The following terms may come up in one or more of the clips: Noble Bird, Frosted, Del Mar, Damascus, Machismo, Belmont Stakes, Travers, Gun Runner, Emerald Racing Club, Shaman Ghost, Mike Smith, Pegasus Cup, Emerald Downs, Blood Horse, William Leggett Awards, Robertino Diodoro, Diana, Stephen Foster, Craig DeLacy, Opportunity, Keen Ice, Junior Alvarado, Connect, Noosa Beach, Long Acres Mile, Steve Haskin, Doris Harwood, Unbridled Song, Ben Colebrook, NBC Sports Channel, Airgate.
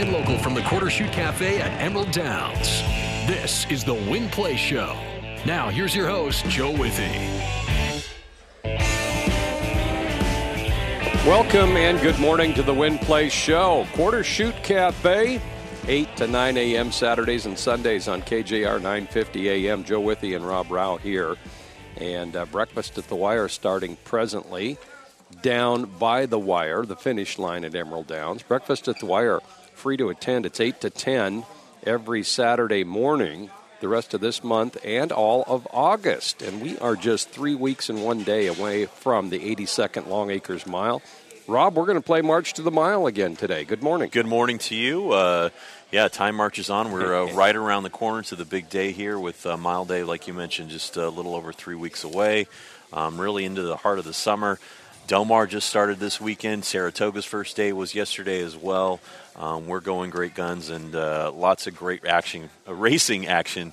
and local from the Quarter Shoot Cafe at Emerald Downs. This is the Win Play Show. Now, here's your host, Joe Withy. Welcome and good morning to the Win Play Show. Quarter Shoot Cafe, 8 to 9 a.m. Saturdays and Sundays on KJR 950 a.m. Joe Withy and Rob Rao here. And breakfast at the wire starting presently. Down by the wire, the finish line at Emerald Downs. Breakfast at the wire, free to attend. It's 8 to 10 every Saturday morning, the rest of this month and all of August. And we are just 3 weeks and 1 day away from the 82nd Long Acres Mile. Rob, we're going to play March to the Mile again today. Good morning. Good morning to you. Yeah, time marches on. We're right around the corner to the big day here with Mile Day, like you mentioned, just a little over 3 weeks away. Really into the heart of the summer. Del Mar just started this weekend. Saratoga's first day was yesterday as well. We're going great guns and lots of great action, racing action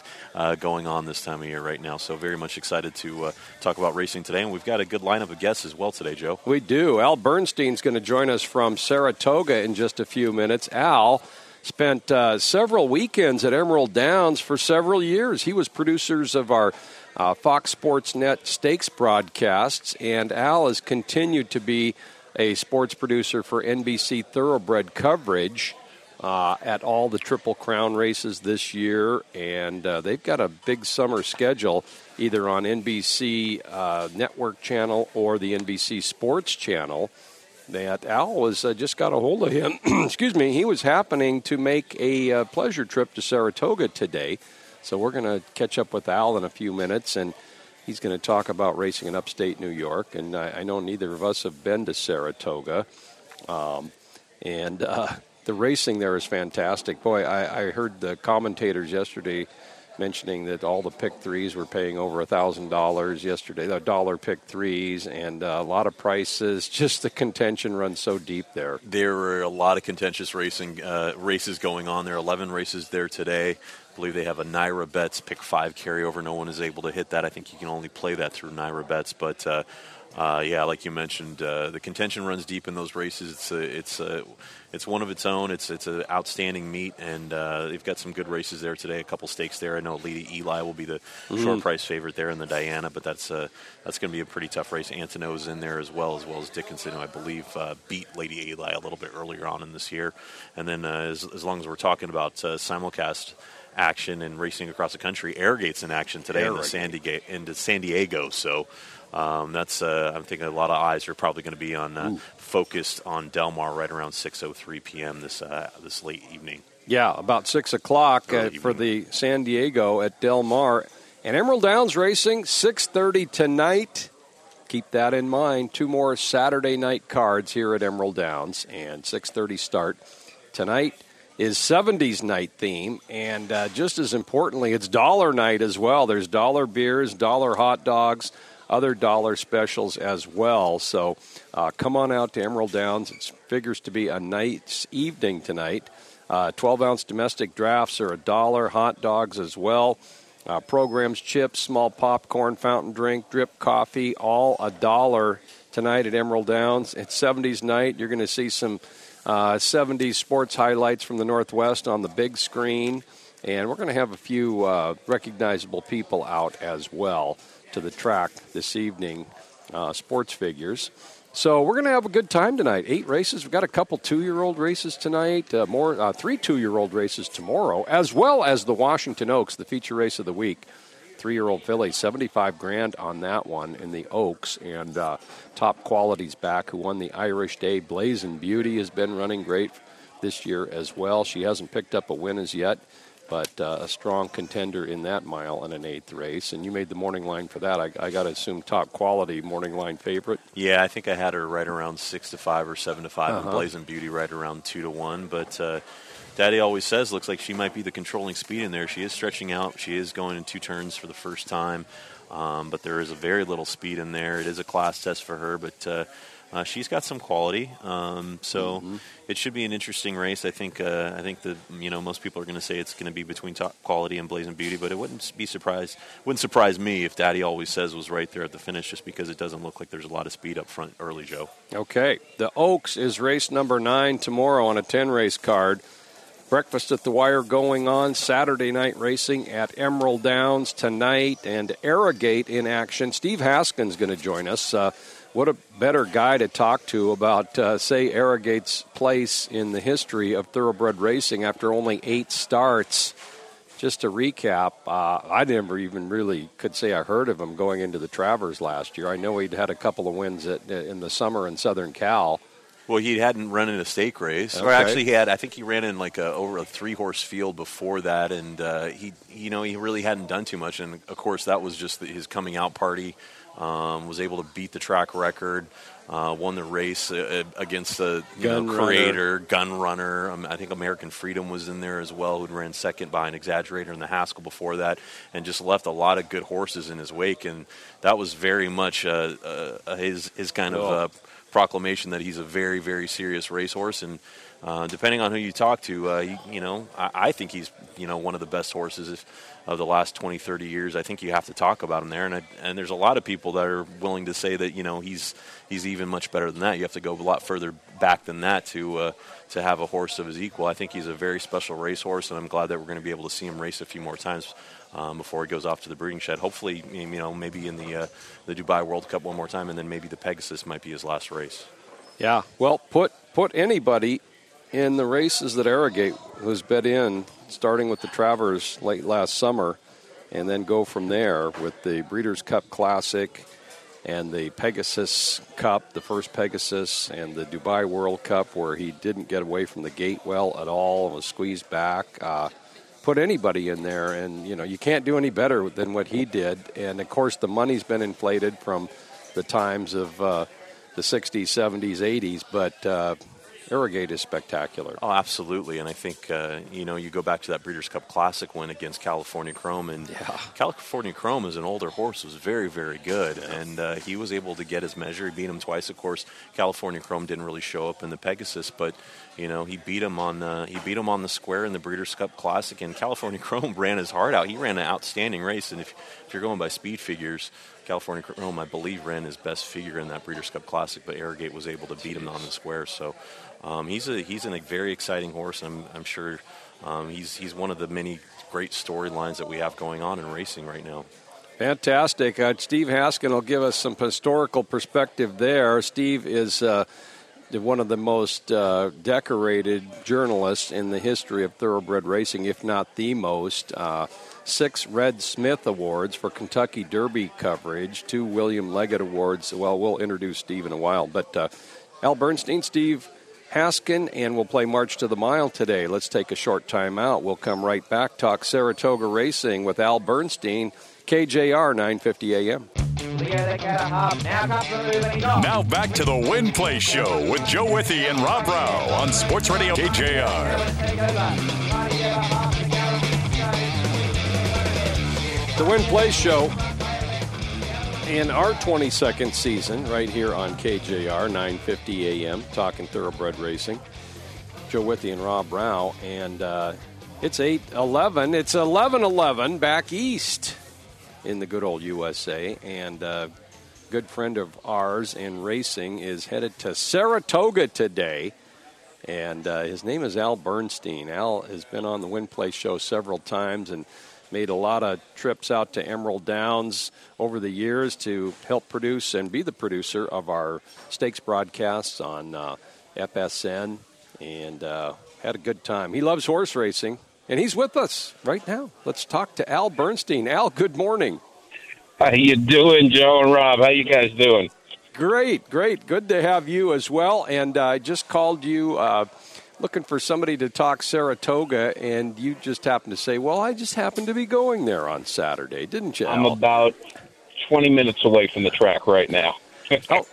going on this time of year right now. So very much excited to talk about racing today. And we've got a good lineup of guests as well today, Joe. We do. Al Bernstein's going to join us from Saratoga in just a few minutes. Al spent several weekends at Emerald Downs for several years. He was producers of our Fox Sports Net Stakes broadcasts, and Al has continued to be a sports producer for NBC Thoroughbred coverage at all the Triple Crown races this year, and they've got a big summer schedule either on NBC Network Channel or the NBC Sports Channel. That Al was just got a hold of him. Excuse me. He was happening to make a pleasure trip to Saratoga today, so we're going to catch up with Al in a few minutes, and he's going to talk about racing in upstate New York, and I know neither of us have been to Saratoga, and the racing there is fantastic. Boy, I heard the commentators yesterday mentioning that all the pick threes were paying over $1,000 yesterday, the dollar pick threes, and a lot of prices. Just the contention runs so deep there. There were a lot of contentious racing races going on there, 11 races there today. I believe they have a NYRA Bets pick five carryover. No one is able to hit that. I think you can only play that through NYRA Bets. But, yeah, like you mentioned, the contention runs deep in those races. It's one of its own. It's an outstanding meet, and they've got some good races there today, a couple stakes there. I know Lady Eli will be the short price favorite there and the Diana, but that's going to be a pretty tough race. Antonos in there as well as Dickinson, who I believe beat Lady Eli a little bit earlier on in this year. And then as long as we're talking about simulcast action and racing across the country, Airgate's in action today into San Diego. So that's I'm thinking a lot of eyes are probably going to be on focused on Del Mar right around 6:03 p.m. this late evening. Yeah, about 6 o'clock for the San Diego at Del Mar and Emerald Downs Racing 6:30 tonight. Keep that in mind. Two more Saturday night cards here at Emerald Downs and 6:30 start tonight. Is 70s night theme, and just as importantly, it's dollar night as well. There's dollar beers, dollar hot dogs, other dollar specials as well. So come on out to Emerald Downs. It figures to be a nice evening tonight. 12-ounce domestic drafts are $1, hot dogs as well. Programs, chips, small popcorn, fountain drink, drip coffee, all $1 tonight at Emerald Downs. It's 70s night. You're going to see some 70s sports highlights from the Northwest on the big screen. And we're going to have a few recognizable people out as well to the track this evening, sports figures. So we're going to have a good time tonight. 8 races. We've got a couple 2-year-old races tonight, more 3 2-year-old races tomorrow, as well as the Washington Oaks, the feature race of the week. 3-year-old filly, $75,000 on that one in the Oaks, and Top Quality's back, who won the Irish Day. Blazing Beauty has been running great this year as well. She hasn't picked up a win as yet, but a strong contender in that mile in an 8th race. And you made the morning line for that. I got to assume Top Quality morning line favorite. Yeah, I think I had her right around 6-5 or 7-5, and Blazing Beauty right around 2-1, but Daddy always says, looks like she might be the controlling speed in there. She is stretching out. She is going in 2 turns for the first time, but there is a very little speed in there. It is a class test for her, but she's got some quality. So it should be an interesting race. I think that most people are going to say it's going to be between Top Quality and Blazing Beauty, but it wouldn't surprise me if Daddy always says was right there at the finish, just because it doesn't look like there's a lot of speed up front early, Joe. Okay, the Oaks is race number 9 tomorrow on a 10 race card. Breakfast at the Wire going on, Saturday night racing at Emerald Downs tonight, and Airgate in action. Steve Haskin's going to join us. What a better guy to talk to about, say, Airgate's place in the history of thoroughbred racing after only 8 starts. Just to recap, I never even really could say I heard of him going into the Travers last year. I know he'd had a couple of wins in the summer in Southern Cal. Well, he hadn't run in a stake race. Okay. Or actually he had, I think he ran in like over a 3-horse field before that. And he really hadn't done too much. And, of course, that was just his coming out party. Was able to beat the track record, won the race against the Creator, Gun Runner. I think American Freedom was in there as well, who ran second behind Exaggerator and the Haskell before that, and just left a lot of good horses in his wake. And that was very much his kind of proclamation that he's a very, very serious racehorse. And depending on who you talk to, I think he's one of the best horses of the last 20, 30 years. I think you have to talk about him there, and there's a lot of people that are willing to say that he's even much better than that. You have to go a lot further back than that to have a horse of his equal. I think he's a very special racehorse, and I'm glad that we're going to be able to see him race a few more times before he goes off to the breeding shed. Hopefully, maybe in the Dubai World Cup one more time, and then maybe the Pegasus might be his last race. Yeah, well, put anybody in the races that Airgate was bet in, starting with the Travers late last summer, and then go from there with the Breeders' Cup Classic and the Pegasus Cup, the first Pegasus, and the Dubai World Cup, where he didn't get away from the gate well at all and was squeezed back. Put anybody in there, and you can't do any better than what he did. And, of course, the money's been inflated from the times of the 60s, 70s, 80s, but... Airgate is spectacular. Oh, absolutely. And I think, you go back to that Breeders' Cup Classic win against California Chrome. And California Chrome, as an older horse, was very, very good. Yeah. And he was able to get his measure. He beat him twice. Of course, California Chrome didn't really show up in the Pegasus, but... he beat him on the square in the Breeders' Cup Classic, and California Chrome ran his heart out. He ran an outstanding race, and if you're going by speed figures, California Chrome, I believe, ran his best figure in that Breeders' Cup Classic, but Airgate was able to beat him on the square. So he's a very exciting horse, and I'm sure he's one of the many great storylines that we have going on in racing right now. Fantastic. Steve Haskin will give us some historical perspective there. Steve is... one of the most decorated journalists in the history of thoroughbred racing, if not the most. 6 Red Smith Awards for Kentucky Derby coverage, 2 William Leggett Awards. Well, we'll introduce Steve in a while. But Al Bernstein, Steve Haskin, and we'll play March to the Mile today. Let's take a short time out. We'll come right back, talk Saratoga racing with Al Bernstein, KJR 950 AM. Now back to the Win Play Show with Joe Withy and Rob Rao on Sports Radio KJR. The Win Play Show in our 22nd season right here on KJR 950 AM, talking thoroughbred racing. Joe Withy and Rob Rao, and it's 8-11. It's 11-11 back east in the good old USA, and a good friend of ours in racing is headed to Saratoga today, and his name is Al Bernstein. Al has been on the Win Play Show several times and made a lot of trips out to Emerald Downs over the years to help produce and be the producer of our stakes broadcasts on FSN, and had a good time. He loves horse racing. And he's with us right now. Let's talk to Al Bernstein. Al, good morning. How you doing, Joe and Rob? How you guys doing? Great, great. Good to have you as well. And I just called you looking for somebody to talk Saratoga, and you just happened to say, well, I just happened to be going there on Saturday, didn't you, Al? I'm about 20 minutes away from the track right now. Oh,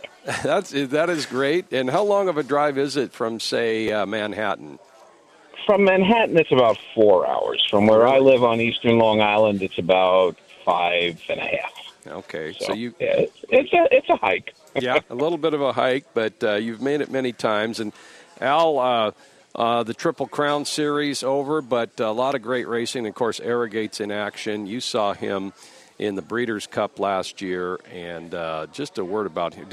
that is great. And how long of a drive is it from, say, Manhattan? From Manhattan, it's about 4 hours. From where I live on eastern Long Island, it's about 5.5. Okay. So you... Yeah, it's a hike. Yeah, a little bit of a hike, but you've made it many times. And, Al, the Triple Crown Series over, but a lot of great racing. Of course, Airgate's in action. You saw him in the Breeders' Cup last year. And just a word about him.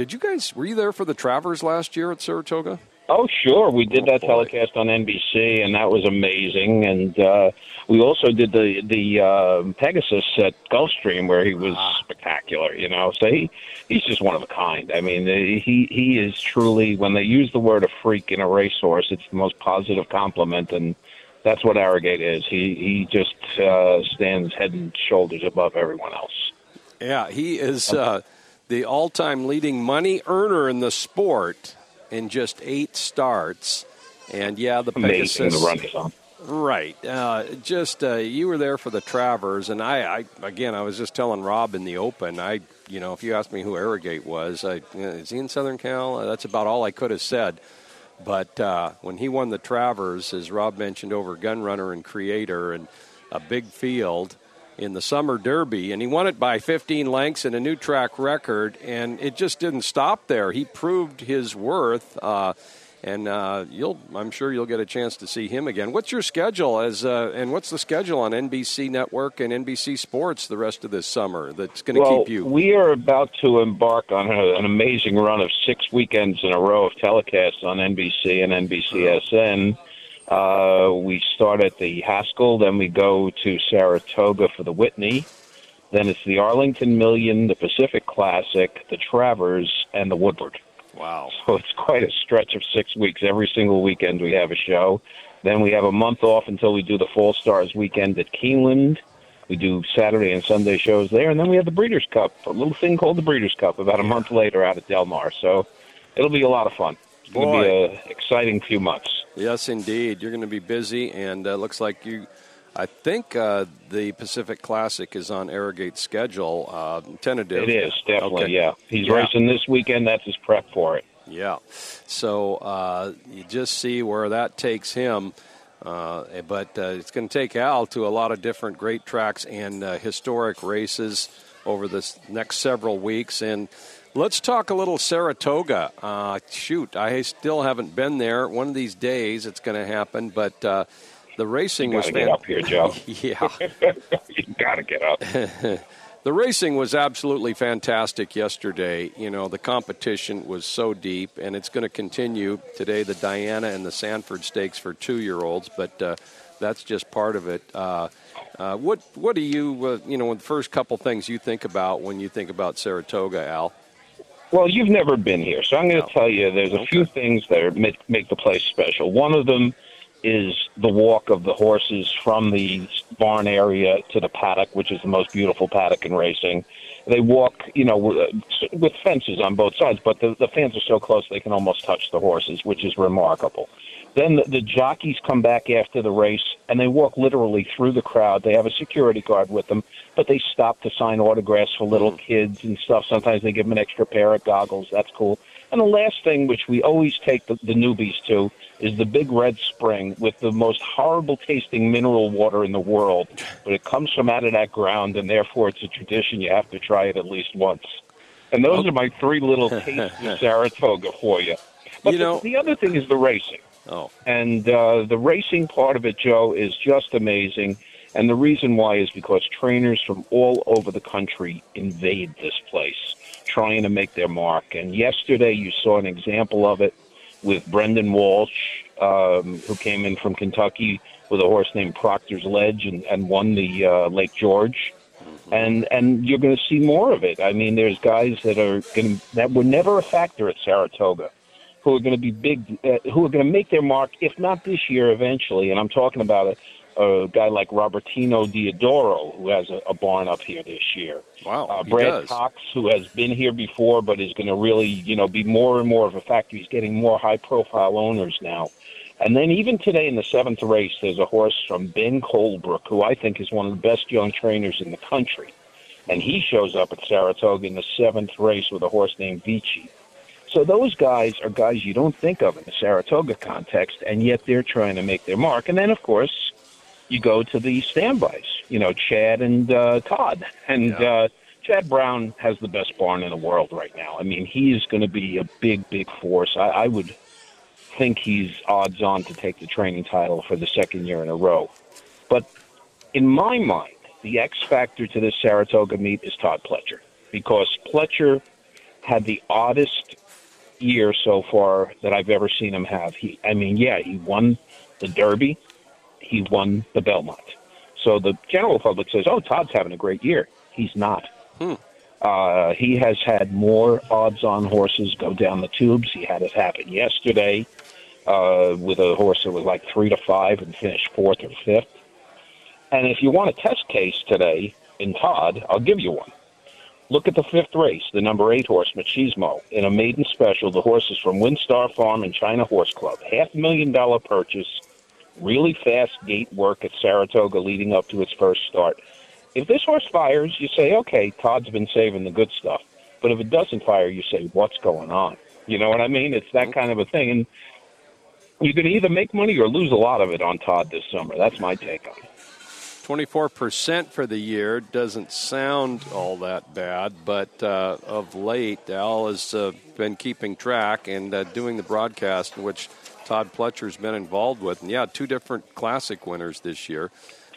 Were you there for the Travers last year at Saratoga? Oh, sure. We did that telecast on NBC, and that was amazing. And we also did the Pegasus at Gulfstream, where he was spectacular, you know. So he's just one of a kind. I mean, he is truly, when they use the word a freak in a racehorse, it's the most positive compliment, and that's what Airgate is. He just stands head and shoulders above everyone else. Yeah, he is the all-time leading money earner in the sport in just 8 starts. And, yeah, the Pegasus. Amazing the run is on. Right. You were there for the Travers, and I was just telling Rob in the Open, if you asked me who Airgate was, is he in Southern Cal? That's about all I could have said. But when he won the Travers, as Rob mentioned, over Gun Runner and Creator and a big field in the Summer Derby, and he won it by 15 lengths and a new track record, and it just didn't stop there. He proved his worth, and I'm sure you'll get a chance to see him again. What's your schedule and what's the schedule on NBC Network and NBC Sports the rest of this summer that's going to keep you? Well, we are about to embark on an amazing run of 6 weekends in a row of telecasts on NBC and NBCSN. We start at the Haskell, then we go to Saratoga for the Whitney. Then it's the Arlington Million, the Pacific Classic, the Travers, and the Woodward. Wow. So it's quite a stretch of 6 weeks. Every single weekend we have a show. Then we have a month off until we do the Fall Stars weekend at Keeneland. We do Saturday and Sunday shows there. And then we have the Breeders' Cup, a little thing called the Breeders' Cup, about a month later out at Del Mar. So it'll be a lot of fun. It's going to be an exciting few months. Yes, indeed. You're going to be busy, and it looks like I think the Pacific Classic is on Airgate's schedule, tentative. It is, definitely, okay. Yeah. He's racing this weekend. That's his prep for it. Yeah. So you just see where that takes him. But it's going to take Al to a lot of different great tracks and historic races over the next several weeks. And let's talk a little Saratoga. I still haven't been there. One of these days it's going to happen, but the racing was fantastic. You got to get up here, Joe. Yeah. You got to get up. The racing was absolutely fantastic yesterday. You know, the competition was so deep, and it's going to continue today, the Diana and the Sanford Stakes for 2-year-olds, but that's just part of it. What do you, the first couple things you think about when you think about Saratoga, Al? Well, you've never been here, so I'm going to tell you there's a few things that make the place special. One of them is the walk of the horses from the barn area to the paddock, which is the most beautiful paddock in racing. They walk, with fences on both sides, but the fans are so close they can almost touch the horses, which is remarkable. Then the jockeys come back after the race, and they walk literally through the crowd. They have a security guard with them, but they stop to sign autographs for little kids and stuff. Sometimes they give them an extra pair of goggles. That's cool. And the last thing, which we always take the newbies to, is the big red spring with the most horrible-tasting mineral water in the world. But it comes from out of that ground, and therefore it's a tradition. You have to try it at least once. And those are my 3 little tastes of Saratoga for you. But the other thing is the racing. Oh. And the racing part of it, Joe, is just amazing. And the reason why is because trainers from all over the country invade this place, trying to make their mark. And yesterday you saw an example of it with Brendan Walsh, who came in from Kentucky with a horse named Proctor's Ledge and won the Lake George. And you're going to see more of it. I mean, there's guys that were never a factor at Saratoga, who are going to be big, who are going to make their mark, if not this year, eventually. And I'm talking about a guy like Robertino Diodoro, who has a barn up here this year. Wow, Brad Cox, who has been here before, but is going to really, be more and more of a factor. He's getting more high-profile owners now. And then even today in the 7th race, there's a horse from Ben Colebrook, who I think is one of the best young trainers in the country. And he shows up at Saratoga in the 7th race with a horse named Vici. So those guys are guys you don't think of in the Saratoga context, and yet they're trying to make their mark. And then, of course, you go to the standbys, Chad and Todd. And Chad Brown has the best barn in the world right now. I mean, he's going to be a big, big force. I would think he's odds-on to take the training title for the 2nd year in a row. But in my mind, the X factor to this Saratoga meet is Todd Pletcher, because Pletcher had the oddest year so far that I've ever seen him have. He won the Derby. He won the Belmont. So the general public says, oh, Todd's having a great year. He's not. He has had more odds-on horses go down the tubes. He had it happen yesterday with a horse that was like 3-5 and finished 4th or 5th. And if you want a test case today in Todd, I'll give you one. Look at the 5th race, the number 8 horse, Machismo, in a maiden special. The horse is from Windstar Farm and China Horse Club. $500,000 purchase, really fast gate work at Saratoga leading up to its first start. If this horse fires, you say, okay, Todd's been saving the good stuff. But if it doesn't fire, you say, what's going on? You know what I mean? It's that kind of a thing. And you can either make money or lose a lot of it on Todd this summer. That's my take on it. 24% for the year doesn't sound all that bad, but of late, Al has been keeping track and doing the broadcast, which Todd Pletcher's been involved with. And, 2 different Classic winners this year,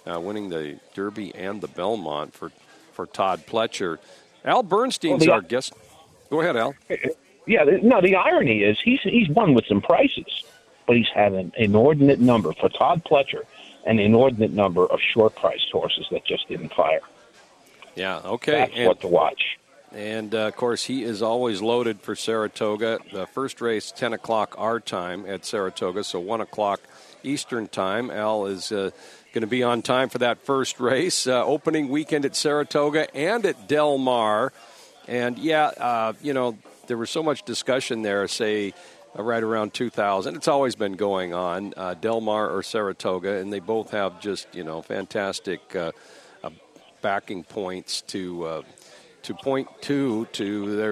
winning the Derby and the Belmont for Todd Pletcher. Al Bernstein's our guest. Go ahead, Al. Yeah, the irony is he's won with some prices, but he's had an inordinate number for Todd Pletcher. An inordinate number of short-priced horses that just didn't fire. Yeah, okay. That's what to watch. And, of course, he is always loaded for Saratoga. The first race, 10 o'clock our time at Saratoga, so 1 o'clock Eastern time. Al is going to be on time for that first race, opening weekend at Saratoga and at Del Mar. And, there was so much discussion there, say, right around 2000. It's always been going on, Del Mar or Saratoga, and they both have just, fantastic backing points to point to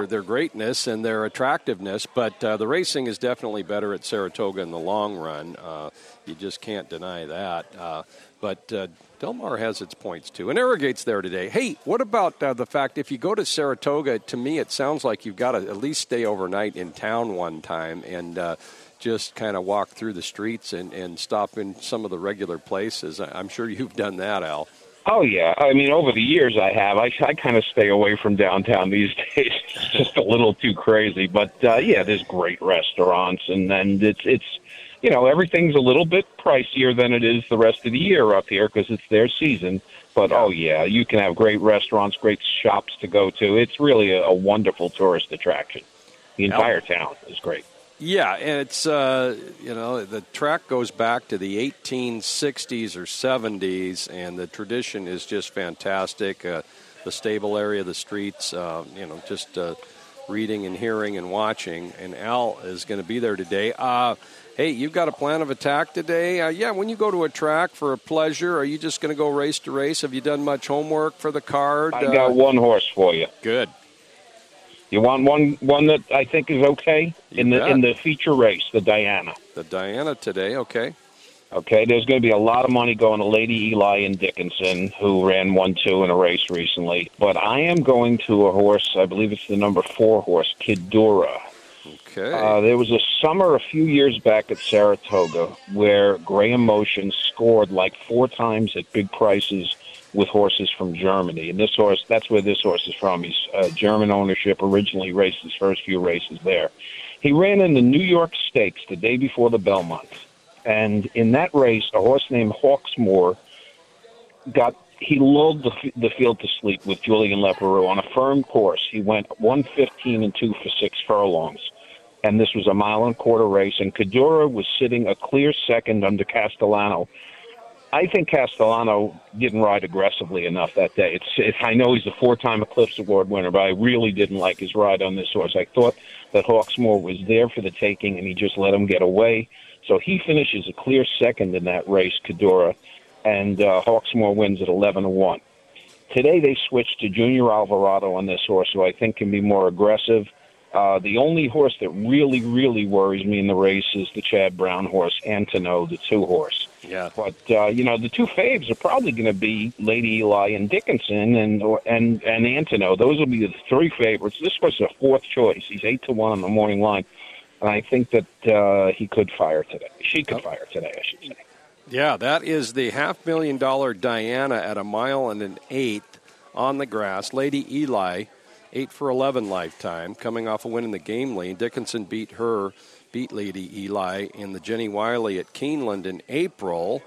their greatness and their attractiveness. But the racing is definitely better at Saratoga in the long run. You just can't deny that. But Del Mar has its points, too. And Airgate's there today. Hey, what about the fact if you go to Saratoga, to me it sounds like you've got to at least stay overnight in town one time and just kind of walk through the streets and stop in some of the regular places. I'm sure you've done that, Al. Oh, yeah. I mean, over the years I have. I kind of stay away from downtown these days. It's just a little too crazy. But, there's great restaurants, and it's everything's a little bit pricier than it is the rest of the year up here because it's their season. But, you can have great restaurants, great shops to go to. It's really a wonderful tourist attraction. The entire town is great. Yeah, and it's, the track goes back to the 1860s or 70s, and the tradition is just fantastic. The stable area, the streets, just reading and hearing and watching. And Al is going to be there today. Hey, you've got a plan of attack today. When you go to a track for a pleasure, are you just going to go race to race? Have you done much homework for the card? I got one horse for you. Good. You want one that I think is okay in the feature race, the Diana. The Diana today, okay. Okay, there's going to be a lot of money going to Lady Eli and Dickinson, who ran 1-2 in a race recently. But I am going to a horse, I believe it's the number 4 horse, Kidura. Okay. There was a summer a few years back at Saratoga where Graham Motion scored like 4 times at big prices with horses from Germany. And this horse, that's where this horse is from. He's German ownership, originally raced his first few races there. He ran in the New York Stakes the day before the Belmont. And in that race, a horse named Hawksmoor he lulled the field to sleep with Julian Leperoux on a firm course. He went 1:15 and 2 for 6 furlongs. And this was a 1.25-mile race. And Kidura was sitting a clear second under Castellano. I think Castellano didn't ride aggressively enough that day. I know he's a 4-time Eclipse Award winner, but I really didn't like his ride on this horse. I thought that Hawksmoor was there for the taking, and he just let him get away. So he finishes a clear second in that race, Kidura, and Hawksmoor wins at 11-1. Today they switched to Junior Alvarado on this horse, who I think can be more aggressive. The only horse that really, really worries me in the race is the Chad Brown horse, Antonos, the 2 horse. Yeah. But, the 2 faves are probably going to be Lady Eli and Dickinson and Antonos. Those will be the 3 favorites. This was a 4th choice. He's 8-1 on the morning line. And I think that he could fire today. She could fire today, I should say. Yeah, that is the $500,000 Diana at 1.8 miles on the grass. Lady Eli 8 for 11 lifetime, coming off a win in the game lane. Dickinson beat Lady Eli in the Jenny Wiley at Keeneland in April.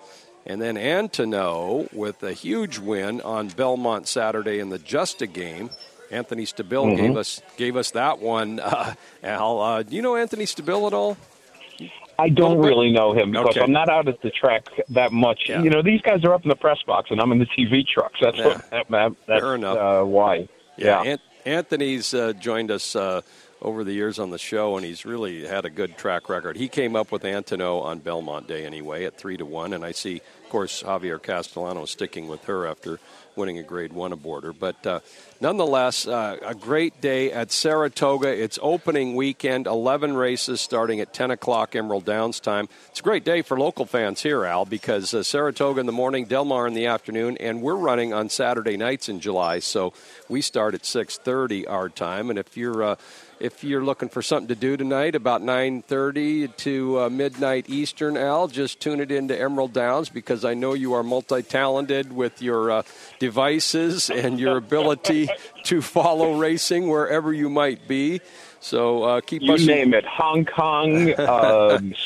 And then Antonos with a huge win on Belmont Saturday in the Justa game. Anthony Stabile gave us that one. Al, do you know Anthony Stabile at all? I don't really know him because I'm not out at the track that much. Yeah. You know, these guys are up in the press box, and I'm in the TV truck. So that's why. Yeah, yeah. Anthony's joined us over the years on the show, and he's really had a good track record. He came up with Antonos on Belmont Day anyway at 3-1, and I see, of course, Javier Castellano sticking with her after winning a Grade 1 aborder. But nonetheless, a great day at Saratoga. It's opening weekend, 11 races starting at 10 o'clock Emerald Downs time. It's a great day for local fans here, Al, because Saratoga in the morning, Del Mar in the afternoon, and we're running on Saturday nights in July, so we start at 6:30 our time. And if you're looking for something to do tonight, about 9:30 to midnight Eastern, Al, just tune it into Emerald Downs, because I know you are multi-talented with your devices and your ability to follow racing wherever you might be. So keep us... You name it, Hong Kong,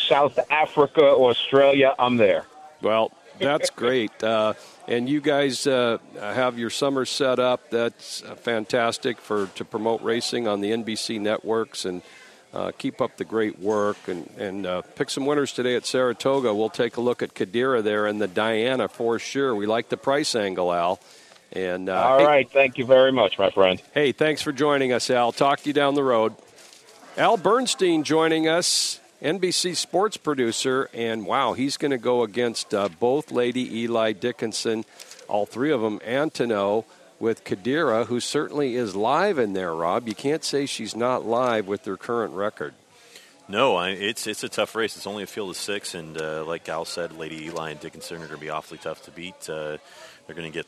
South Africa, Australia, I'm there. Well, that's great. And you guys have your summer set up. That's fantastic to promote racing on the NBC networks, and keep up the great work. And pick some winners today at Saratoga. We'll take a look at Kadira there and the Diana for sure. We like the price angle, Al. And all right. Thank you very much, my friend. Hey, thanks for joining us, Al. Talk to you down the road. Al Bernstein joining us, NBC sports producer, and wow, he's going to go against both Lady Eli, Dickinson, all three of them, Antonos, with Kadira, who certainly is live in there, Rob. You can't say she's not live with their current record. No, it's a tough race. It's only a field of 6, and like Al said, Lady Eli and Dickinson are going to be awfully tough to beat. They're going to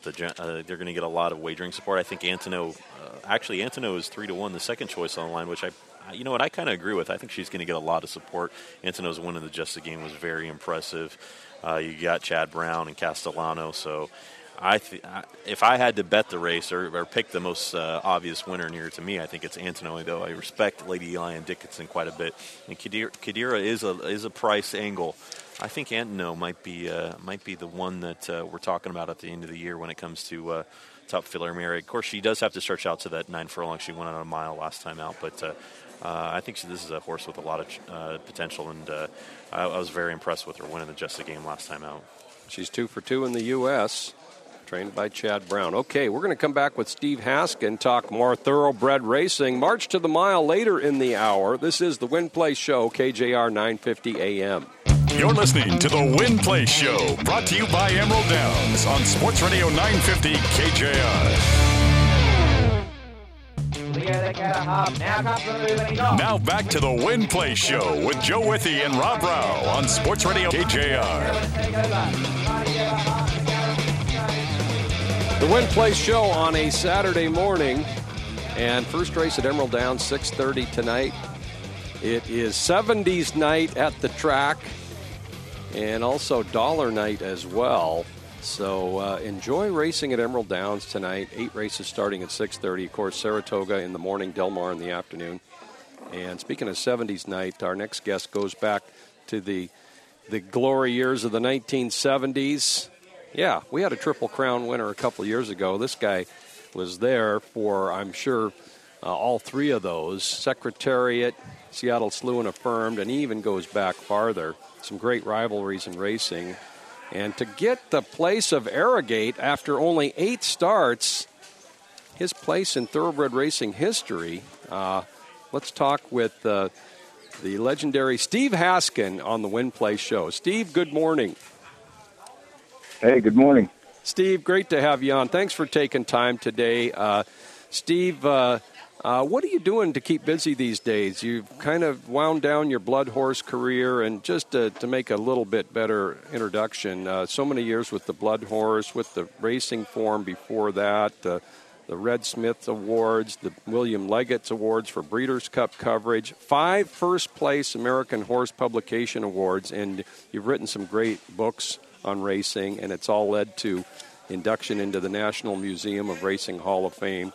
get a lot of wagering support. I think Antonos, Antonos is 3-1, the second choice on the line, which I kind of agree with. I think she's going to get a lot of support. Antonos' win in the Justa game was very impressive. You got Chad Brown and Castellano. So if I had to bet the race or pick the most obvious winner here, to me, I think it's Antonos, though I respect Lady Eli and Dickinson quite a bit. And Kadira is a price angle. I think Antonos might be the one that we're talking about at the end of the year when it comes to top filler Mary. Of course, she does have to stretch out to that 9 furlong. She went on a mile last time out, but... I think this is a horse with a lot of potential, and I was very impressed with her winning the Justa game last time out. She's 2 for 2 in the U.S., trained by Chad Brown. Okay, we're going to come back with Steve Haskin, talk more thoroughbred racing. March to the mile later in the hour. This is the Win Play Show, KJR 950 AM. You're listening to the Win Play Show, brought to you by Emerald Downs on Sports Radio 950 KJR. Now back to the Win Play Show with Joe Withy and Rob Rao on Sports Radio KJR. The Win Play Show on a Saturday morning, and first race at Emerald Downs, 6:30 tonight. It is 70s night at the track, and also dollar night as well. So enjoy racing at Emerald Downs tonight. 8 races starting at 6:30. Of course, Saratoga in the morning, Del Mar in the afternoon. And speaking of 70s night, our next guest goes back to the glory years of the 1970s. Yeah, we had a Triple Crown winner a couple years ago. This guy was there for, I'm sure, all three of those. Secretariat, Seattle Slew, and Affirmed, and he even goes back farther. Some great rivalries in racing. And to get the place of Airgate after only 8 starts, his place in thoroughbred racing history, let's talk with the legendary Steve Haskin on the Win Play Show. Steve, good morning. Hey, good morning. Steve, great to have you on. Thanks for taking time today. Steve, what are you doing to keep busy these days? You've kind of wound down your Blood Horse career, and just to make a little bit better introduction, so many years with the Blood Horse, with the Racing Form before that, the Red Smith Awards, the William Leggett's Awards for Breeders' Cup coverage, 5 first-place American Horse Publication Awards, and you've written some great books on racing, and it's all led to induction into the National Museum of Racing Hall of Fame.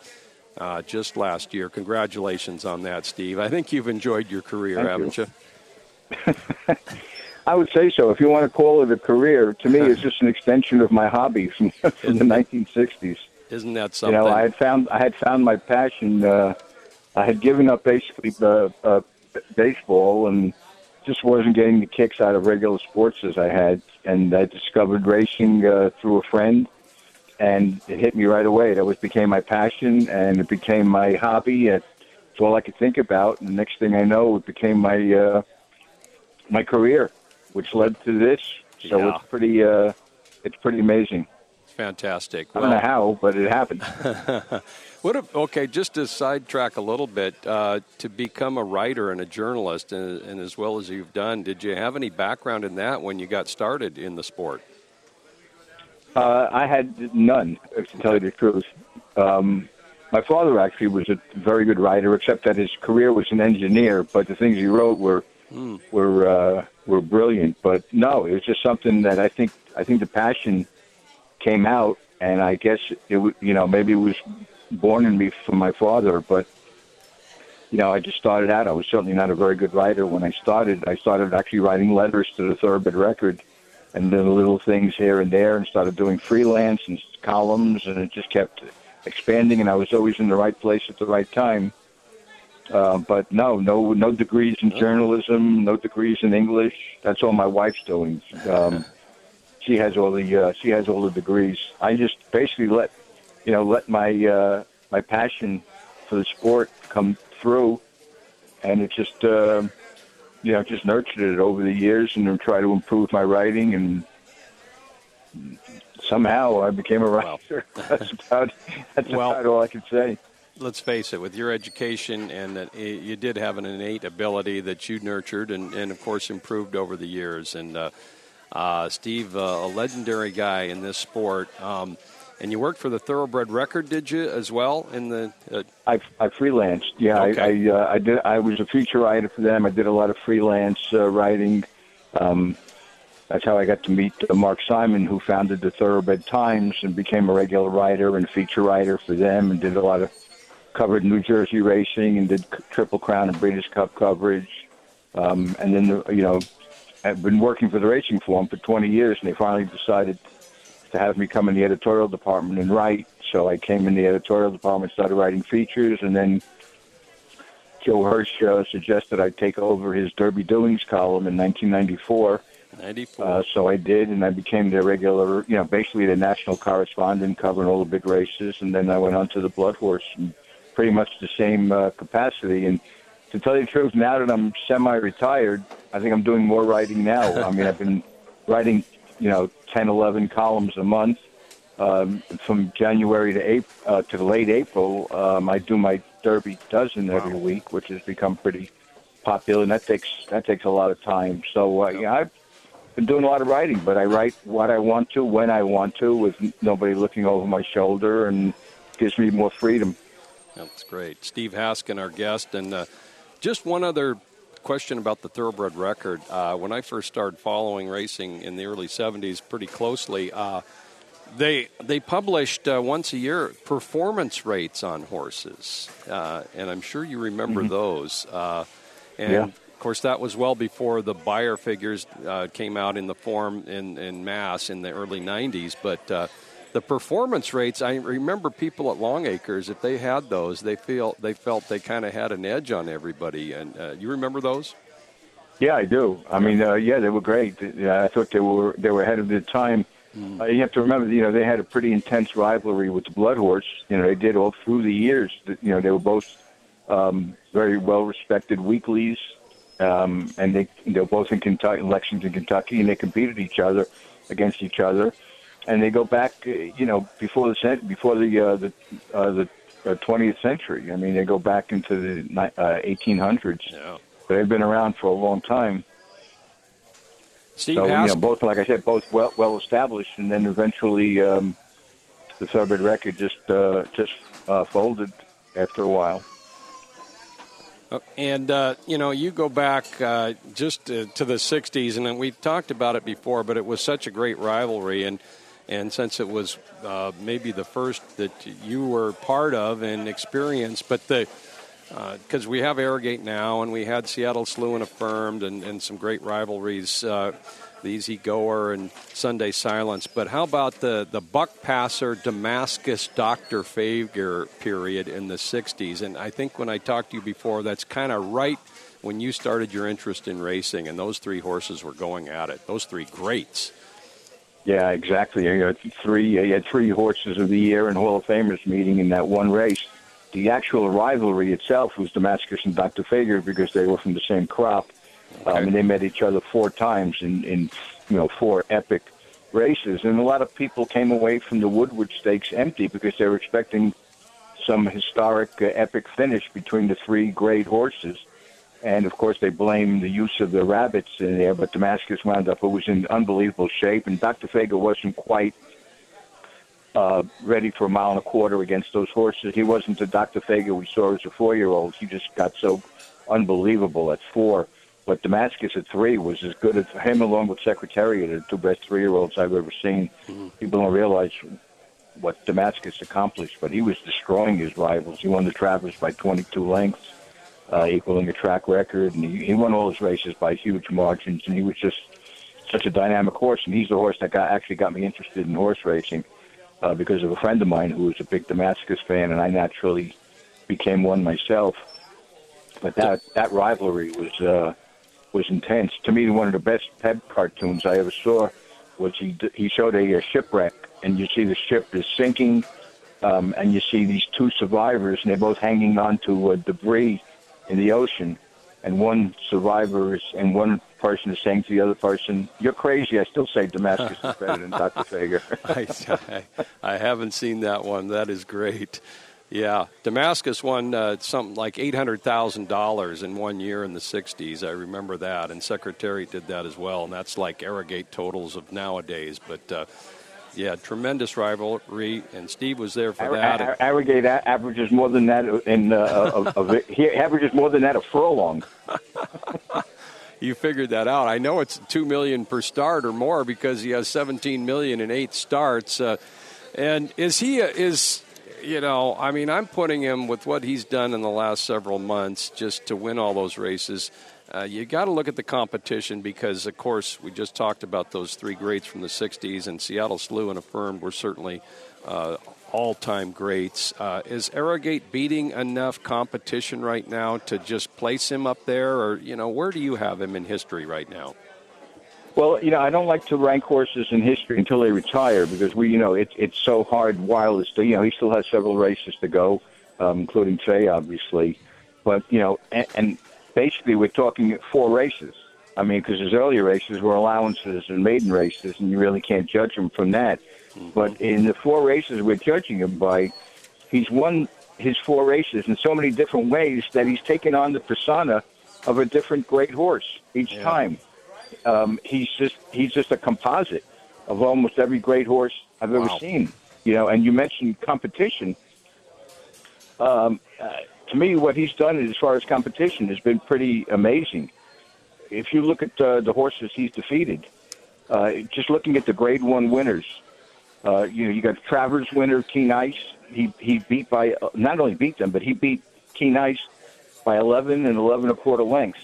just last year. Congratulations on that, Steve. I think you've enjoyed your career, haven't you? I would say so. If you want to call it a career, to me, it's just an extension of my hobby from the 1960s. Isn't that something? You know, I had found my passion. I had given up basically baseball and just wasn't getting the kicks out of regular sports as I had. And I discovered racing through a friend, and it hit me right away. That became my passion, and it became my hobby. It's all I could think about. And the next thing I know, it became my my career, which led to this. So yeah. It's pretty amazing. Fantastic. Well, I don't know how, but it happened. Just to sidetrack a little bit, to become a writer and a journalist, and as well as you've done, did you have any background in that when you got started in the sport? I had none, to tell you the truth. My father actually was a very good writer, except that his career was an engineer, but the things he wrote were brilliant. But no, it was just something that I think the passion came out, and I guess it, you know, maybe it was born in me from my father, but you know, I just started out. I was certainly not a very good writer when I started. I started actually writing letters to the Thoroughbred Record, and then little things here and there, and started doing freelance and columns, and it just kept expanding. And I was always in the right place at the right time. But no degrees in journalism, no degrees in English. That's all my wife's doing. She has all the degrees. I just basically let my my passion for the sport come through, and it just just nurtured it over the years, and try to improve my writing, and somehow I became a writer. Wow. That's about all I can say. Let's face it, with your education, and that you did have an innate ability that you nurtured and of course improved over the years, and Steve, a legendary guy in this sport, and you worked for the Thoroughbred Record, did you, as well? In the I freelanced, yeah. Okay. I did. I was a feature writer for them. I did a lot of freelance writing. That's how I got to meet Mark Simon, who founded the Thoroughbred Times and became a regular writer and feature writer for them, and did a lot of covered New Jersey racing and did Triple Crown and Breeders' Cup coverage, and then I've been working for the Racing Form for 20 years, and they finally decided to have me come in the editorial department and write. So I came in the editorial department, started writing features, and then Joe Hirsch suggested I take over his Derby Doings column in 1994. So I did, and I became their regular, basically the national correspondent covering all the big races, and then I went on to the Blood Horse in pretty much the same capacity. And to tell you the truth, now that I'm semi-retired, I think I'm doing more writing now. I mean, I've been writing, 10, 11 columns a month. From January to April, to late April, I do my Derby Dozen every week, which has become pretty popular, and that takes a lot of time. So, I've been doing a lot of writing, but I write what I want to, when I want to, with nobody looking over my shoulder, and it gives me more freedom. That's great. Steve Haskin, our guest, and just one other question about the Thoroughbred Record. When I first started following racing in the early 70s pretty closely, they published once a year performance rates on horses, and I'm sure you remember those. Of course, that was well before the buyer figures came out in the form in mass in the early 90s, but the performance rates, I remember people at Long Acres, if they had those, they felt they kind of had an edge on everybody. And you remember those? Yeah, I do. I mean, they were great. I thought they were ahead of their time. You have to remember, they had a pretty intense rivalry with the Blood Horse. They did all through the years. They were both very well-respected weeklies, and they were both in Kentucky, Lexington, Kentucky, and they competed against each other. And they go back, before the 20th century. I mean, they go back into the 1800s. Yeah. But they've been around for a long time. Steve Haskin, both, like I said, both well established, and then eventually the Thoroughbred Record just folded after a while. And, you go back just to the 60s, and we talked about it before, but it was such a great rivalry. And And since it was maybe the first that you were part of and experienced, but the because we have Airgate now, and we had Seattle Slew and Affirmed, and some great rivalries, the Easy Goer and Sunday Silence. But how about the Buck Passer, Damascus, Dr. Fager period in the 60s? And I think when I talked to you before, that's kind of right when you started your interest in racing, and those three horses were going at it, those three greats. Yeah, exactly. You had three horses of the year and Hall of Famers meeting in that one race. The actual rivalry itself was Damascus and Dr. Fager because they were from the same crop, and they met each other four times in four epic races. And a lot of people came away from the Woodward Stakes empty because they were expecting some historic epic finish between the three great horses. And, of course, they blamed the use of the rabbits in there, but Damascus wound up. It was in unbelievable shape, and Dr. Fager wasn't quite ready for a mile and a quarter against those horses. He wasn't the Dr. Fager we saw as a four-year-old. He just got so unbelievable at four. But Damascus at three was as good as him, along with Secretariat, the two best three-year-olds I've ever seen. Mm-hmm. People don't realize what Damascus accomplished, but he was destroying his rivals. He won the Travers by 22 lengths. Equaling a track record, and he won all his races by huge margins, and he was just such a dynamic horse, and he's the horse that actually got me interested in horse racing because of a friend of mine who was a big Damascus fan, and I naturally became one myself. But that rivalry was intense. To me, one of the best Peb cartoons I ever saw was he showed a shipwreck, and you see the ship is sinking, and you see these two survivors, and they're both hanging on to debris in the ocean, and one person is saying to the other person, "You're crazy." I still say Damascus is better than Dr. Fager. I haven't seen that one. That is great. Yeah, Damascus won something like $800,000 in one year in the 60s. I remember that, and Secretary did that as well, and that's like Airgate totals of nowadays, but yeah, tremendous rivalry, and Steve was there for that. Airgate averages more than that. He averages more than that a furlong. You figured that out. I know it's $2 million per start or more because he has $17 million in 8 starts. And I'm putting him with what he's done in the last several months just to win all those races. You got to look at the competition because, of course, we just talked about those three greats from the 60s, and Seattle Slew and Affirmed were certainly all-time greats. Is Airgate beating enough competition right now to just place him up there? Or, where do you have him in history right now? Well, I don't like to rank horses in history until they retire because it's so hard while it's he still has several races to go, including Trey, obviously. But, and basically, we're talking 4 races. I mean, because his earlier races were allowances and maiden races, and you really can't judge him from that. Mm-hmm. But in the 4 races we're judging him by, he's won his 4 races in so many different ways that he's taken on the persona of a different great horse each time. He's just a composite of almost every great horse I've ever seen. And you mentioned competition. To me, what he's done as far as competition has been pretty amazing. If you look at the horses he's defeated, just looking at the Grade 1 winners, you got Travers winner, Keen Ice. He beat by not only beat them, but he beat Keen Ice by 11 and 11 1/4 lengths.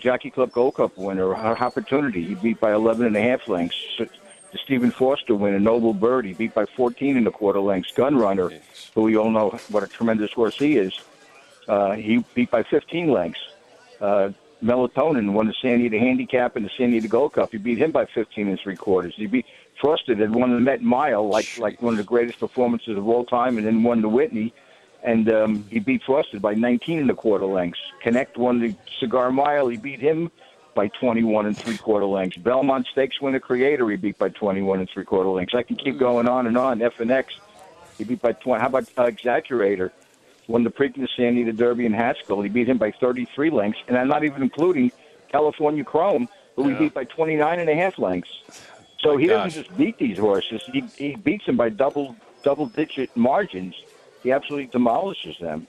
Jockey Club Gold Cup winner, Opportunity, he beat by 11 and a half lengths. The Stephen Foster winner, Noble Bird, he beat by 14 and a 1/4 lengths. Gun Runner, who we all know what a tremendous horse he is. He beat by 15 lengths. Melatonin won the San Diego Handicap and the San Diego Gold Cup. He beat him by 15 and 3/4. He beat Frosted and won the Met Mile, like one of the greatest performances of all time, and then won the Whitney. And he beat Frosted by 19 and a 1/4 lengths. Connect won the Cigar Mile. He beat him by 21 and 3/4 lengths. Belmont Stakes winner Creator, he beat by 21 and 3/4 lengths. I can keep going on and on. FNX, he beat by 20. How about Exaggerator? Won the Preakness, San Diego Derby, and Haskell. He beat him by 33 lengths, and I'm not even including California Chrome, who he beat by 29 and a half lengths. So doesn't just beat these horses. He beats them by double-digit margins. He absolutely demolishes them.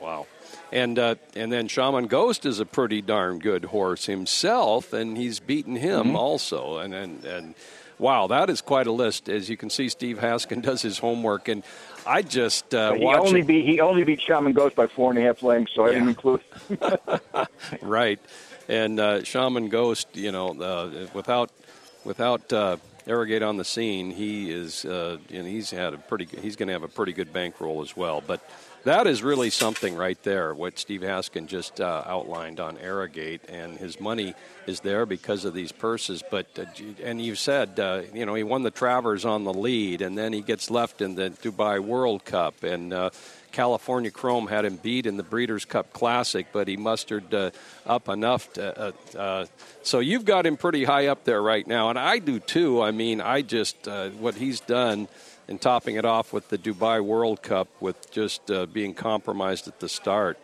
Wow. And then Shaman Ghost is a pretty darn good horse himself, and he's beaten him also. And wow, that is quite a list. As you can see, Steve Haskin does his homework, and I just watch it. He only beat Shaman Ghost by 4.5 lengths, so yeah. I didn't include right. And Shaman Ghost, you know, without Airgate on the scene, he is, and he's going to have a pretty good bankroll as well. But that is really something right there, what Steve Haskin just outlined on Airgate, and his money is there because of these purses. But and you've said, you know, he won the Travers on the lead, and then he gets left in the Dubai World Cup, and California Chrome had him beat in the Breeders' Cup Classic, but he mustered up enough. So you've got him pretty high up there right now, and I do too. I mean, I just what he's done and topping it off with the Dubai World Cup with just being compromised at the start.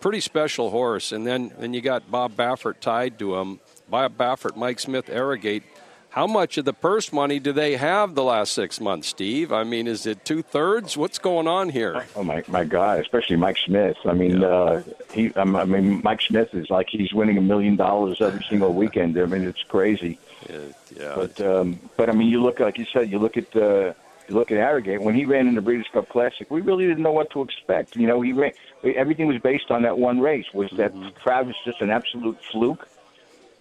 Pretty special horse. And then you got Bob Baffert tied to him. Bob Baffert, Mike Smith, Airgate. How much of the purse money do they have the last 6 months, Steve? I mean, is it 2/3? What's going on here? Oh my God! Especially Mike Smith. I mean, yeah. Mike Smith is like he's winning $1 million every single weekend. I mean, it's crazy. Yeah. But I mean, you look like you said. You look at Airgate. When he ran in the Breeders' Cup Classic, we really didn't know what to expect. You know, he ran. Everything was based on that one race. Was that Travers just an absolute fluke?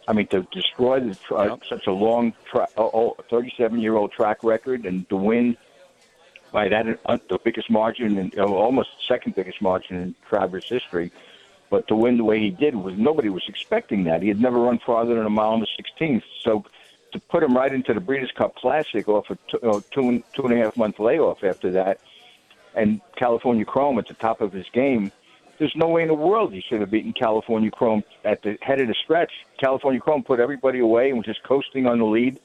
I mean, to destroy such a long 37-year-old track record and to win by that the biggest margin and almost second biggest margin in Travers' history, but to win the way he did was nobody was expecting that. He had never run farther than a mile and the 16th. So to put him right into the Breeders' Cup Classic off a 2.5 month layoff after that, and California Chrome at the top of his game. There's no way in the world he should have beaten California Chrome at the head of the stretch. California Chrome put everybody away and was just coasting on the lead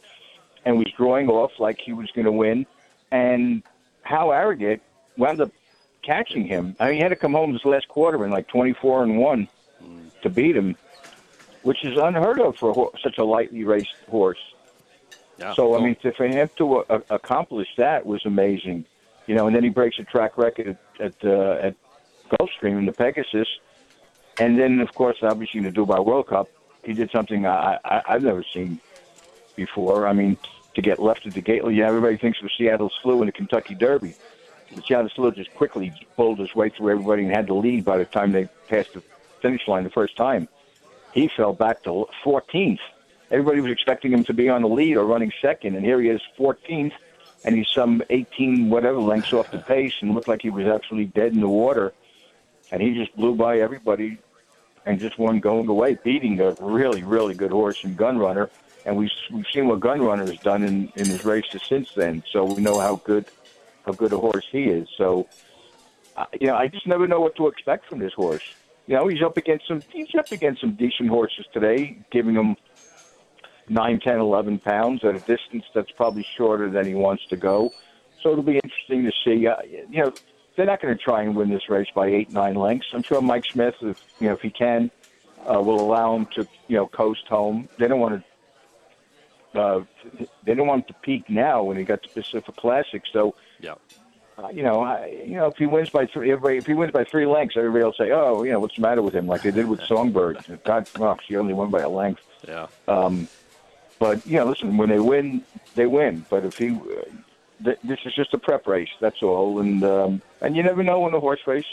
and was drawing off like he was going to win. And Hal Airgate wound up catching him. I mean, he had to come home this last quarter in like 24-1 to beat him, which is unheard of for such a lightly raced horse. Yeah. So, I mean, for him to accomplish that was amazing. You know, and then he breaks a track record at Gulfstream in the Pegasus, and then of course, obviously in the Dubai World Cup, he did something I've never seen before. I mean, to get left at the gate, yeah, everybody thinks of Seattle Slew in the Kentucky Derby. The Seattle Slew just quickly pulled his way through everybody and had the lead by the time they passed the finish line the first time. He fell back to 14th. Everybody was expecting him to be on the lead or running second, and here he is 14th, and he's some 18 whatever lengths off the pace and looked like he was absolutely dead in the water. And he just blew by everybody and just won going away, beating a really, really good horse in Gun Runner. And we've seen what Gun Runner has done in his races since then. So we know how good a horse he is. So, you know, I just never know what to expect from this horse. You know, he's up against some decent horses today, giving him 9, 10, 11 pounds at a distance that's probably shorter than he wants to go. So it'll be interesting to see, you know, they're not going to try and win this race by 8, 9 lengths. I'm sure Mike Smith, if he can, will allow him to, coast home. They don't want to peak now when he got the Pacific Classic. So, yeah, if he wins by three lengths, everybody will say, "Oh, what's the matter with him?" Like they did with Songbird. God, she only won by a length. Yeah. But listen, when they win, they win. But if he this is just a prep race, that's all, and you never know in a horse race.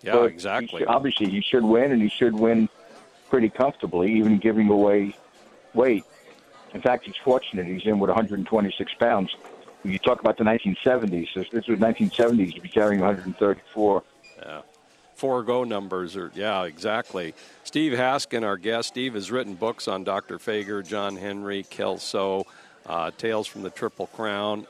Yeah, but exactly. Obviously, he should win, and he should win pretty comfortably, even giving away weight. In fact, he's fortunate he's in with 126 pounds. When you talk about the 1970s, this was 1970s, he'd be carrying 134. Yeah. Forego numbers are, yeah, exactly. Steve Haskin, our guest. Steve has written books on Dr. Fager, John Henry, Kelso, Tales from the Triple Crown.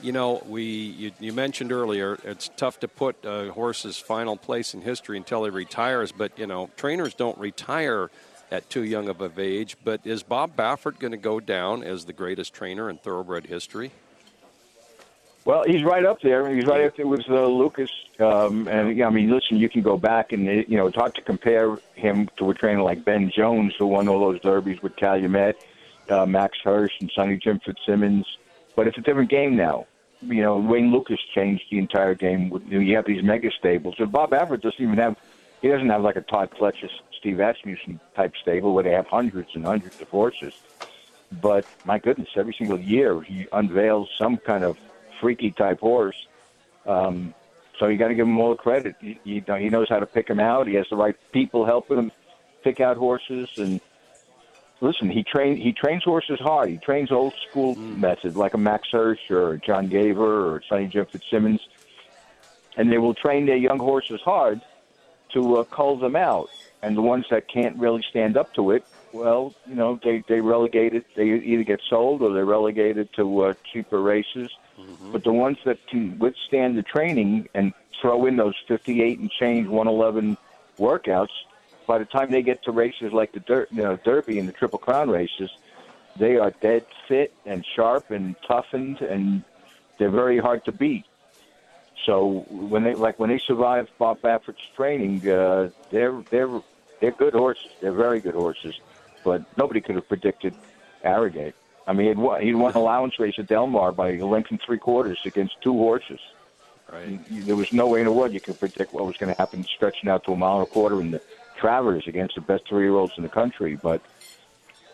You mentioned earlier, it's tough to put a horse's final place in history until he retires, but, trainers don't retire at too young of an age. But is Bob Baffert going to go down as the greatest trainer in thoroughbred history? Well, he's right up there. He's right up there with Lucas. Listen, you can go back and, it's hard to compare him to a trainer like Ben Jones, who won all those derbies with Calumet. Max Hirsch and Sonny Jim Fitzsimmons, but it's a different game now. Wayne Lucas changed the entire game. You have these mega stables. So Bob Baffert doesn't have like a Todd Fletcher, Steve Asmussen type stable where they have hundreds and hundreds of horses. But my goodness, every single year he unveils some kind of freaky type horse. So you got to give him all the credit. He knows how to pick him out. He has the right people helping him pick out horses. And listen, he trains horses hard. He trains old school method, like a Max Hirsch or John Gaver or Sonny Jim Fitzsimmons. And they will train their young horses hard to cull them out. And the ones that can't really stand up to it, well, you know, they relegate it. They either get sold or they're relegated to cheaper races. Mm-hmm. But the ones that can withstand the training and throw in those 58 and change 111 workouts, by the time they get to races like the Derby and the Triple Crown races, they are dead fit and sharp and toughened, and they're very hard to beat. So when they survive Bob Baffert's training, they're good horses. They're very good horses. But nobody could have predicted Airgate. I mean, he'd won an allowance race at Del Mar by a length and 3/4 against two horses. Right. There was no way in the world you could predict what was going to happen, stretching out to a mile and a quarter in the Travers against the best 3-year-olds in the country. But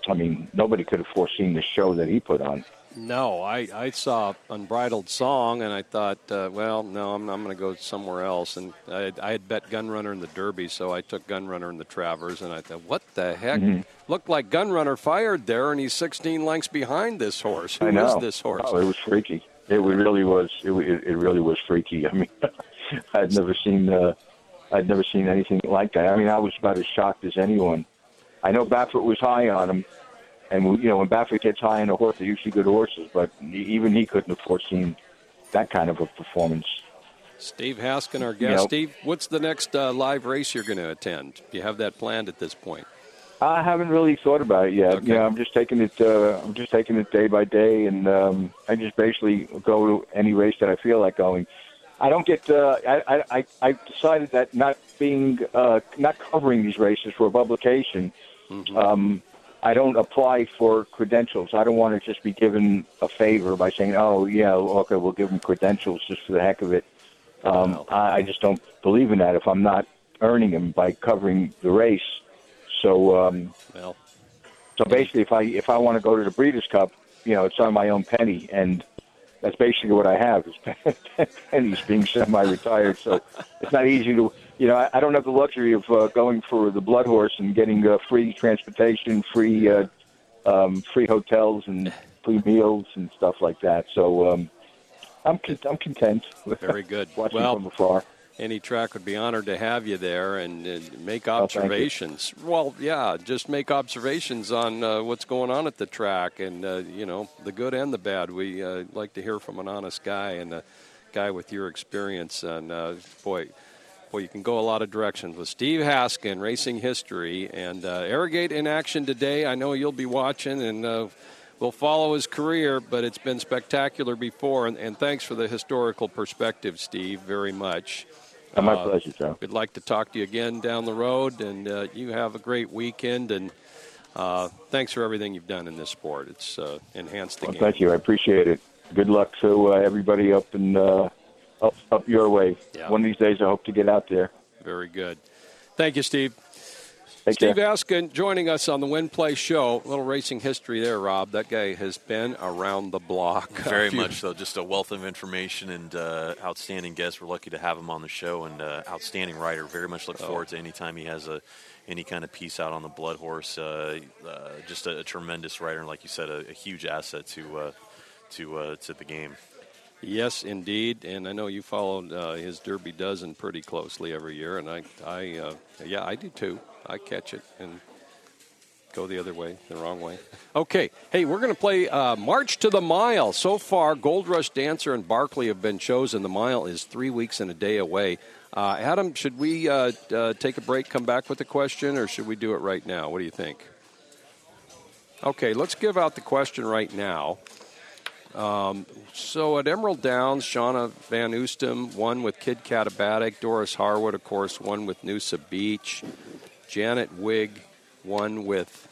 I mean, nobody could have foreseen the show that he put on. No, I saw Unbridled Song, and I thought, well, no, I'm going to go somewhere else. And I had bet Gun Runner in the Derby, so I took Gun Runner in the Travers, and I thought, what the heck? Mm-hmm. Looked like Gun Runner fired there, and he's 16 lengths behind this horse. Who is this horse? Oh, it was freaky. It really was. It really was freaky. I mean, I'd never seen anything like that. I mean, I was about as shocked as anyone. I know Baffert was high on him. And, you know, when Baffert gets high in a horse, they're usually good horses, but even he couldn't have foreseen that kind of a performance. Steve Haskin, our guest. You know, Steve, what's the next live race you're going to attend? Do you have that planned at this point? I haven't really thought about it yet. Okay. You know, I'm just taking it day by day, and I just basically go to any race that I feel like going. I don't get. I decided that not covering these races for a publication. Mm-hmm. I don't apply for credentials. I don't want to just be given a favor by saying, oh, yeah, okay, we'll give them credentials just for the heck of it. I just don't believe in that if I'm not earning them by covering the race. So basically, if I want to go to the Breeders' Cup, you know, it's on my own penny, and that's basically what I have is pennies being semi-retired. So it's not easy to... You know, I don't have the luxury of going for the Blood Horse and getting free transportation, free hotels, and free meals and stuff like that. So I'm content. Very good. Watching from afar. Any track would be honored to have you there and make observations. Well, yeah, just make observations on what's going on at the track, and you know, the good and the bad. We like to hear from an honest guy and a guy with your experience. And boy. Well, you can go a lot of directions with Steve Haskin, Racing History, and Airgate in action today. I know you'll be watching, and we'll follow his career, but it's been spectacular before, and thanks for the historical perspective, Steve, very much. My pleasure, Joe. We'd like to talk to you again down the road, and you have a great weekend, and thanks for everything you've done in this sport. It's enhanced the game. Thank you. I appreciate it. Good luck to everybody up in up your way. Yeah. One of these days I hope to get out there. Very good. Thank you, Steve. Steve Haskin joining us on the Win Play Show. A little racing history there, Rob. That guy has been around the block. Very much so. Just a wealth of information and outstanding guest. We're lucky to have him on the show, and outstanding writer. Very much look forward to any time he has any kind of piece out on the Blood Horse. Just a tremendous writer, and like you said, a huge asset to the game. Yes, indeed, and I know you followed his Derby Dozen pretty closely every year, and I do too. I catch it and go the other way, the wrong way. Okay, hey, we're going to play March to the Mile. So far, Gold Rush Dancer and Barkley have been chosen. The Mile is 3 weeks and a day away. Adam, should we take a break, come back with a question, or should we do it right now? What do you think? Okay, let's give out the question right now. So at Emerald Downs, Shauna Van Oostem won with Kid Katabatic. Doris Harwood, of course, won with Noosa Beach. Janet Wigg won with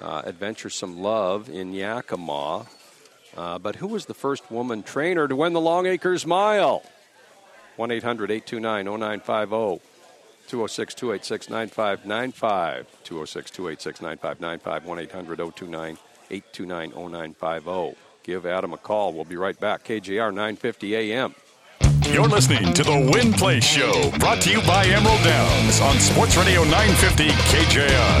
Adventuresome Love in Yakima. But who was the first woman trainer to win the Long Acres Mile? 1-800-829-0950. 206-286-9595. 206-286-9595. 1-800-029-9595. 829-0950. Give Adam a call. We'll be right back. KJR 950 AM. You're listening to the Win Place Show, brought to you by Emerald Downs on Sports Radio 950 KJR.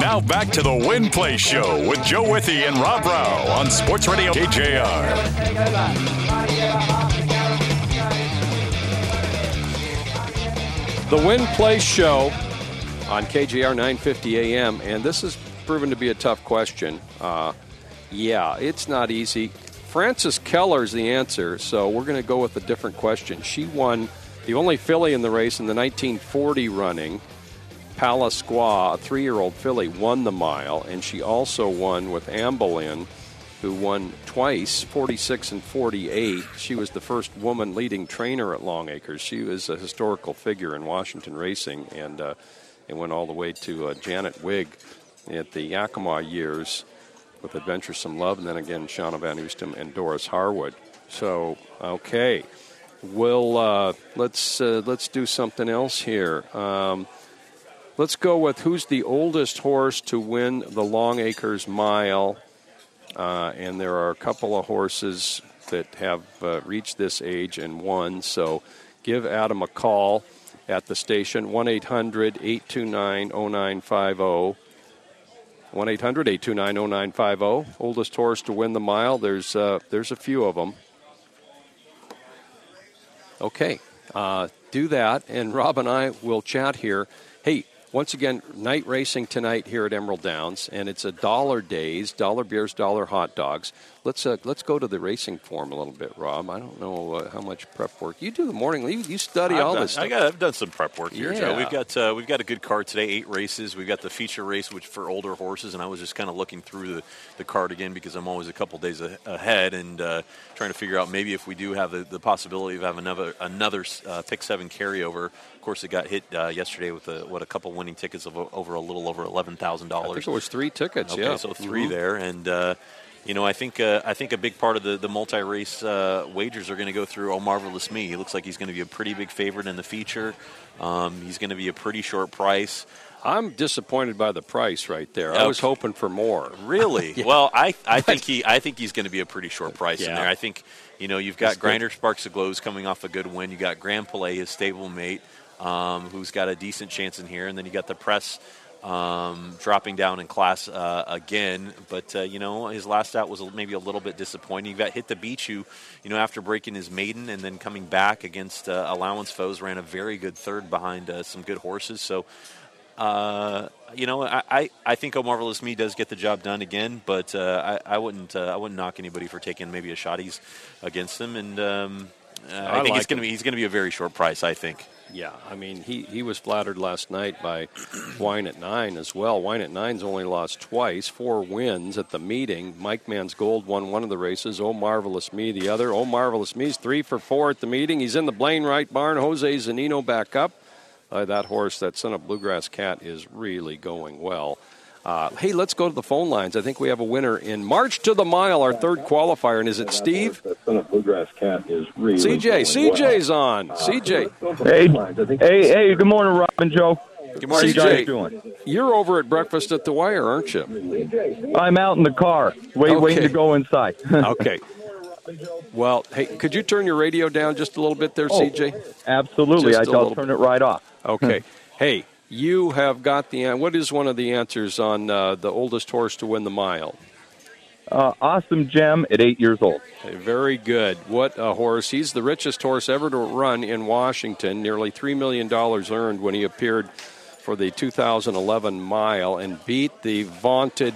Now back to the Win Place Show with Joe Withy and Rob Rao on Sports Radio KJR. The Win Place Show on KJR 950 AM, and this has proven to be a tough question. Yeah, it's not easy. Frances Keller's the answer, so we're going to go with a different question. She won the only filly in the race in the 1940 running. Palasqua, a 3-year-old filly, won the mile, and she also won with Anne Boleyn, who won twice, 46 and 48. She was the first woman leading trainer at Long Acres. She was a historical figure in Washington racing, and went all the way to Janet Wigg at the Yakima years, with Adventuresome Love, and then again Shauna Van Oostem and Doris Harwood. So, okay, we'll let's do something else here. Let's go with who's the oldest horse to win the Long Acres Mile, and there are a couple of horses that have reached this age and won. So, give Adam a call at the station 1-800-829-0950. 1-800-829-0950. Oldest horse to win the mile. There's a few of them. Okay, do that, and Rob and I will chat here. Hey, once again, night racing tonight here at Emerald Downs, and it's a dollar days, dollar beers, dollar hot dogs. Let's go to the racing form a little bit, Rob. I don't know how much prep work you do in the morning. You study this stuff. I've done some prep work here, Joe. We've got a good card today, 8 races. We've got the feature race, which for older horses, and I was just kind of looking through the card again because I'm always a couple days ahead and trying to figure out maybe if we do have the possibility of having another pick 7 carryover. Of course, it got hit yesterday with a couple winning tickets of over a little over $11,000. I think it was 3 tickets. Okay, yeah, so 3 there, and. I think a big part of the multi-race wagers are going to go through Oh Marvelous Me. He looks like he's going to be a pretty big favorite in the feature. He's going to be a pretty short price. I'm disappointed by the price right there. Okay. I was hoping for more. Really? Yeah. Well, I think he's going to be a pretty short price in there. I think you've got Grinder Sparks of Glows coming off a good win. You got Grand Palais, his stablemate, who's got a decent chance in here, and then you got the press. Dropping down in class again, but his last out was maybe a little bit disappointing. He got Hit the Beach, who after breaking his maiden and then coming back against allowance foes, ran a very good third behind some good horses. So I think Oh Marvelous Me does get the job done again, but I wouldn't knock anybody for taking maybe a shot against them, and I think he's going to be a very short price, I think. Yeah, I mean, he was flattered last night by Wine at Nine as well. Wine at Nine's only lost twice, 4 wins at the meeting. Mike Man's Gold won one of the races. Oh Marvelous Me the other. Oh Marvelous Me's 3 for 4 at the meeting. He's in the Blainwright barn. Jose Zanino back up. That horse, that Son of Bluegrass Cat, is really going well. Hey, let's go to the phone lines. I think we have a winner in March to the Mile, our third qualifier, and is it Steve? Son of Bluegrass Cat is really CJ's well. On. CJ. Hey, good morning, Rob and Joe. Good morning, CJ. How you doing? You're over at Breakfast at the Wire, aren't you? I'm out in the car, waiting to go inside. Okay. Well, hey, could you turn your radio down just a little bit there, CJ? Absolutely. I'll turn it right off. Okay. Hey. You have got what is one of the answers on the oldest horse to win the mile? Awesome Gem at 8 years old. Hey, very good. What a horse. He's the richest horse ever to run in Washington. Nearly $3 million earned when he appeared for the 2011 mile and beat the vaunted,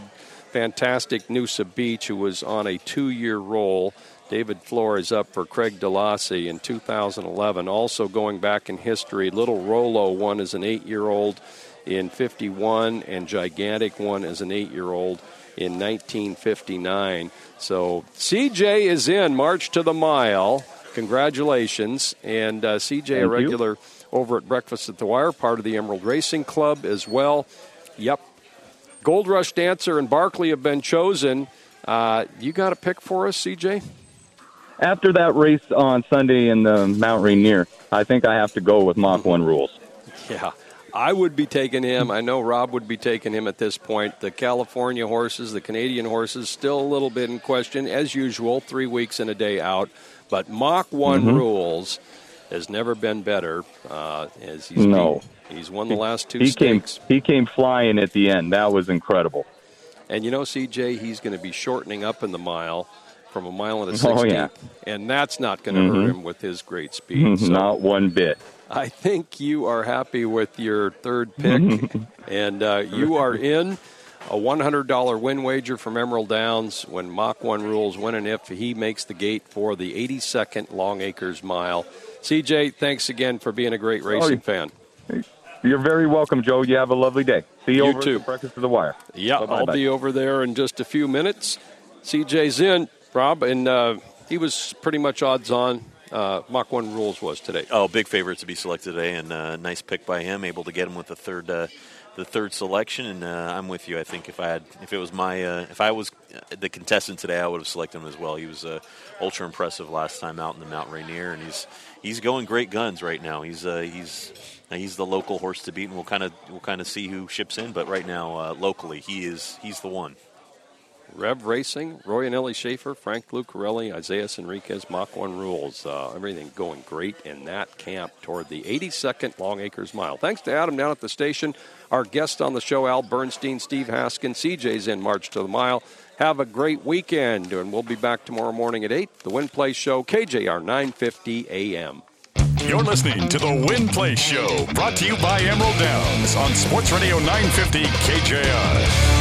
fantastic Noosa Beach, who was on a 2-year roll. David Flores up for Craig DeLacy in 2011. Also going back in history, Little Rolo won as an 8-year-old in 51, and Gigantic won as an 8-year-old in 1959. So CJ is in March to the Mile. Congratulations. And CJ, a regular over at Breakfast at the Wire, part of the Emerald Racing Club as well. Yep. Gold Rush Dancer and Barkley have been chosen. You got a pick for us, CJ? After that race on Sunday in the Mount Rainier, I think I have to go with Mach 1 rules. Yeah. I would be taking him. I know Rob would be taking him at this point. The California horses, the Canadian horses, still a little bit in question, as usual, 3 weeks and a day out. But Mach 1 rules has never been better. As he's he's won the last two stakes. He came flying at the end. That was incredible. And, you know, CJ, he's going to be shortening up in the mile from a mile and a 16th. Oh, yeah. And that's not going to hurt him with his great speed. So not one bit. I think you are happy with your third pick, and you are in a $100 win wager from Emerald Downs when Mach 1 rules when and if he makes the gate for the 82nd Long Acres Mile. CJ, thanks again for being a great racing fan. You're very welcome, Joe. You have a lovely day. See you over too. At the Breakfast of the Wire. Yeah, bye-bye, I'll be over there in just a few minutes. CJ's in, Rob, and he was pretty much odds on. Mach 1 rules was today. Oh, big favorite to be selected today, and nice pick by him, able to get him with the third selection. And I'm with you. I think if I was the contestant today, I would have selected him as well. He was ultra impressive last time out in the Mount Rainier, and he's going great guns right now. He's the local horse to beat, and we'll kind of see who ships in. But right now, locally, he's the one. Rev Racing, Roy and Ellie Schaefer, Frank Lucarelli, Isaiah Enriquez, Mach 1 rules. Everything going great in that camp toward the 82nd Long Acres Mile. Thanks to Adam down at the station. Our guests on the show, Al Bernstein, Steve Haskin, CJ's in March to the Mile. Have a great weekend, and we'll be back tomorrow morning at 8. The Win Play Show, KJR 950 AM. You're listening to The Win Play Show, brought to you by Emerald Downs on Sports Radio 950 KJR.